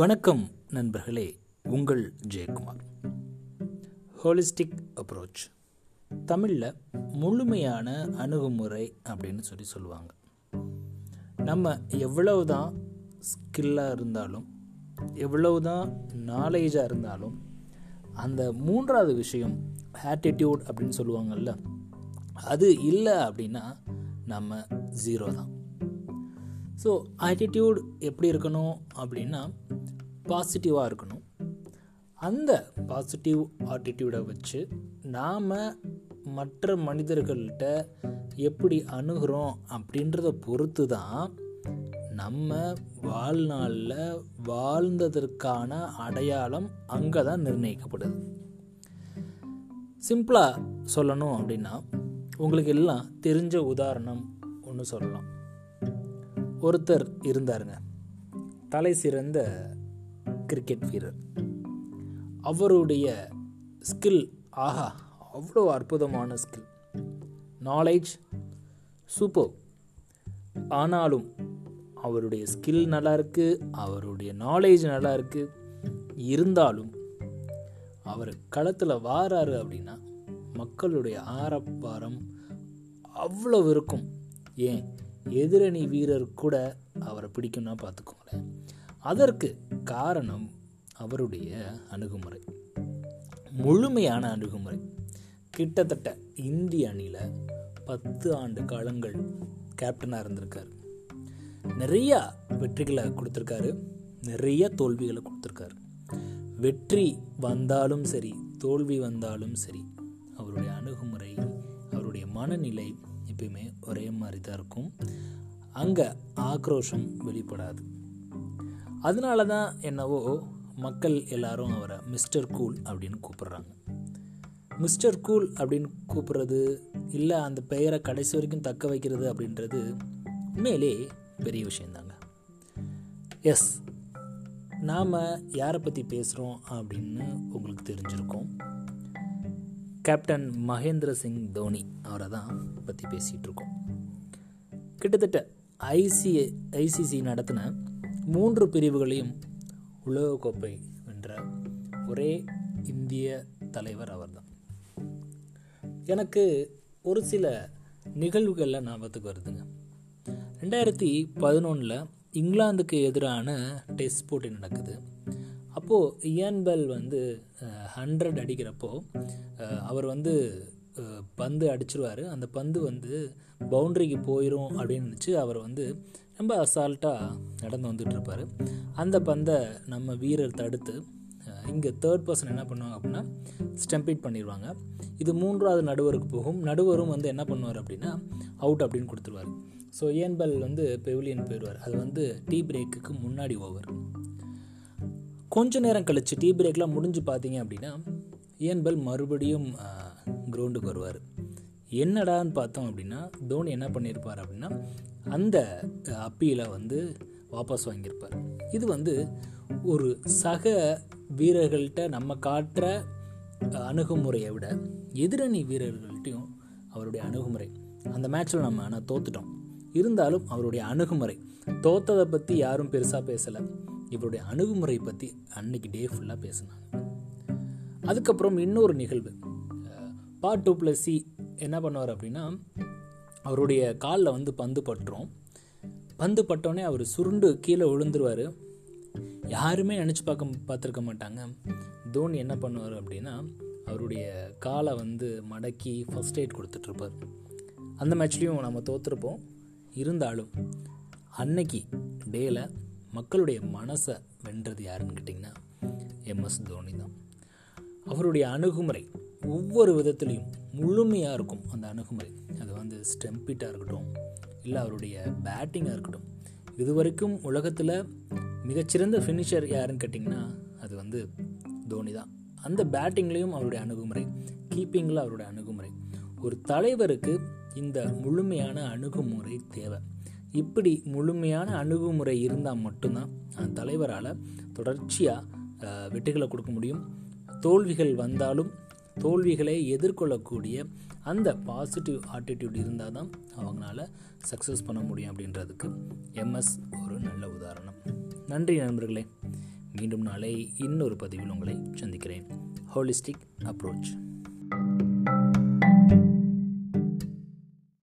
வணக்கம் நண்பர்களே, உங்கள் ஜெயக்குமார். ஹோலிஸ்டிக் அப்ரோச், தமிழில் முழுமையான அணுகுமுறை அப்படின்னு சொல்லுவாங்க. நம்ம எவ்வளவுதான் ஸ்கில்லாக இருந்தாலும், எவ்வளவுதான் நாலேஜாக இருந்தாலும், அந்த மூன்றாவது விஷயம் ஆட்டிடியூட் அப்படின்னு சொல்லுவாங்கள்ல, அது இல்லை அப்படின்னா நம்ம ஜீரோ தான். ஸோ ஆட்டிடியூட் எப்படி இருக்கணும் அப்படின்னா, பாசிட்டிவாக இருக்கணும். அந்த பாசிட்டிவ் ஆட்டிடியூடை வச்சு நாம் மற்ற மனிதர்கள்கிட்ட எப்படி அணுகிறோம் அப்படின்றத பொறுத்து தான் நம்ம வாழ்நாளில் வாழ்ந்ததற்கான அடையாளம் அங்கே தான் நிர்ணயிக்கப்படுது. சிம்பிளாக சொல்லணும் அப்படின்னா, உங்களுக்கு எல்லாம் தெரிஞ்ச உதாரணம் ஒன்று சொல்லலாம். ஒருத்தர் இருந்தாருங்க, தலை சிறந்த கிரிக்கெட் வீரர். அவருடைய ஸ்கில் அவ்வளோ அற்புதமான ஸ்கில், நாலேஜ் சூப்பர். ஆனாலும் அவருடைய ஸ்கில் நல்லா இருக்குது, அவருடைய நாலேஜ் நல்லா இருக்குது, இருந்தாலும் அவர் களத்தில் வாராரு அப்படின்னா மக்களுடைய ஆரப்பாரம் அவ்வளவு இருக்கும். ஏன், எதிரணி வீரர் கூட அவரை பிடிக்கும்னா பார்த்துக்கோங்களேன். அதற்கு காரணம் அவருடைய அணுகுமுறை, முழுமையான அணுகுமுறை. கிட்டத்தட்ட இந்திய அணியில் 10 ஆண்டு காலங்கள் கேப்டனாக இருந்திருக்காரு. நிறையா வெற்றிகளை கொடுத்துருக்காரு, நிறைய தோல்விகளை கொடுத்துருக்காரு. வெற்றி வந்தாலும் சரி, தோல்வி வந்தாலும் சரி, அவருடைய அணுகுமுறை, அவருடைய மனநிலை எப்பயுமே ஒரே மாதிரி தான் இருக்கும். அங்கே ஆக்ரோஷம் வெளிப்படாது. அதனால தான் என்னவோ மக்கள் எல்லாரும் அவரை மிஸ்டர் கூல் அப்படின்னு கூப்பிடுறாங்க. மிஸ்டர் கூல் அப்படின்னு கூப்பிடுறது இல்லை, அந்த பெயரை கடைசி வரைக்கும் தக்க வைக்கிறது அப்படின்றது உண்மையிலே பெரிய விஷயந்தாங்க. எஸ், நாம் யாரை பற்றி பேசுகிறோம் அப்படின்னு உங்களுக்கு தெரிஞ்சிருக்கோம். கேப்டன் மகேந்திர சிங் தோனி, அவரை தான் பற்றி பேசிகிட்டு இருக்கோம். கிட்டத்தட்ட ஐசிசி நடத்தின 3 பிரிவுகளையும் உலகக்கோப்பை வென்ற ஒரே இந்திய தலைவர் அவர் தான். எனக்கு ஒரு சில நிகழ்வுகளில் ஞாபகத்துக்கு வருதுங்க. 2011 இங்கிலாந்துக்கு எதிரான டெஸ்ட் போட்டி நடக்குது. அப்போது இயன் பெல் 100 அடிக்கிறப்போ அவர் பந்து அடிச்சிருவார். அந்த பந்து பவுண்ட்ரிக்கு போயிடும் அப்படின்னு நினச்சி அவர் ரொம்ப அசால்ட்டாக நடந்து வந்துட்டுருப்பார். அந்த பந்தை நம்ம வீரர் தடுத்து, இங்கே தேர்ட் பர்சன் என்ன பண்ணுவாங்க அப்படின்னா ஸ்டெம்பேட் பண்ணிடுவாங்க. இது 3வது நடுவருக்கு போகும். நடுவரும் என்ன பண்ணுவார் அப்படின்னா அவுட் அப்படின்னு கொடுத்துருவார். ஸோ இயன் பெல் பெவிலியன் போயிடுவார். அது டீ பிரேக்குக்கு முன்னாடி ஓவர். கொஞ்ச நேரம் கழித்து டீ பிரேக்லாம் முடிஞ்சு பார்த்தீங்க அப்படின்னா இயன் பெல் மறுபடியும் கிரவுண்டுக்கு வருவார். என்னடான்னு பார்த்தோம் அப்படின்னா தோனி என்ன பண்ணியிருப்பார் அப்படின்னா அந்த அப்பீலை வாபஸ் வாங்கியிருப்பார். இது ஒரு சக வீரர்கள்ட்ட நம்ம காட்டுற அணுகுமுறையை விட எதிரணி வீரர்கள்ட்டையும் அவருடைய அணுகுமுறை, அந்த மேட்சில் நம்ம ஆனால் தோத்துட்டோம், இருந்தாலும் அவருடைய அணுகுமுறை, தோத்ததை பற்றி யாரும் பெருசாக பேசலை, இவருடைய அணுகுமுறை பற்றி அன்னைக்கு டே ஃபுல்லாக பேசினாங்க. அதுக்கப்புறம் இன்னொரு நிகழ்வு, பார்ட் 2+C என்ன பண்ணுவார் அப்படின்னா அவருடைய காலில் பந்து பட்டுரும். பந்து பட்டோடனே அவர் சுருண்டு கீழே விழுந்துருவார். யாருமே நினச்சி பார்த்துருக்க மாட்டாங்க. தோனி என்ன பண்ணுவார் அப்படின்னா அவருடைய காலை மடக்கி ஃபர்ஸ்ட் எய்ட் கொடுத்துட்ருப்பார். அந்த மேட்ச்லேயும் நம்ம தோற்றுருப்போம். இருந்தாலும் அன்னைக்கு டேயில் மக்களுடைய மனசை வென்றது யாருன்னு கேட்டிங்கன்னா MS தோனி தான். அவருடைய அணுகுமுறை ஒவ்வொரு விதத்துலேயும் முழுமையாக இருக்கும். அந்த அணுகுமுறை, அது ஸ்டெம்பிட்டாக இருக்கட்டும், இல்லை அவருடைய பேட்டிங்காக இருக்கட்டும். இது வரைக்கும் உலகத்தில் மிகச்சிறந்த ஃபினிஷர் யாருன்னு கேட்டிங்கன்னா அது தோனி தான். அந்த பேட்டிங்லேயும் அவருடைய அணுகுமுறை, கீப்பிங்கில் அவருடைய அணுகுமுறை. ஒரு தலைவருக்கு இந்த முழுமையான அணுகுமுறை தேவை. இப்படி முழுமையான அணுகுமுறை இருந்தால் மட்டும்தான் அந்த தலைவரால் தொடர்ச்சியாக வெற்றிகளை கொடுக்க முடியும். தோல்விகள் வந்தாலும் தோல்விகளை எதிர்கொள்ளக்கூடிய அந்த பாசிட்டிவ் ஆட்டிடியூட் இருந்தால் தான் அவங்களால சக்ஸஸ் பண்ண முடியும். அப்படின்றதுக்கு MS ஒரு நல்ல உதாரணம். நன்றி நண்பர்களே. மீண்டும் நாளை இன்னொரு பதிவில் உங்களை சந்திக்கிறேன். Holistic approach.